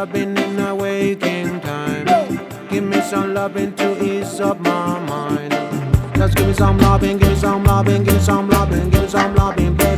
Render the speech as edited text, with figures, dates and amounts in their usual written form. loving in my waking time. Give me some loving to ease up my mind. Just give me some loving, give me some loving, give me some loving, give me some loving.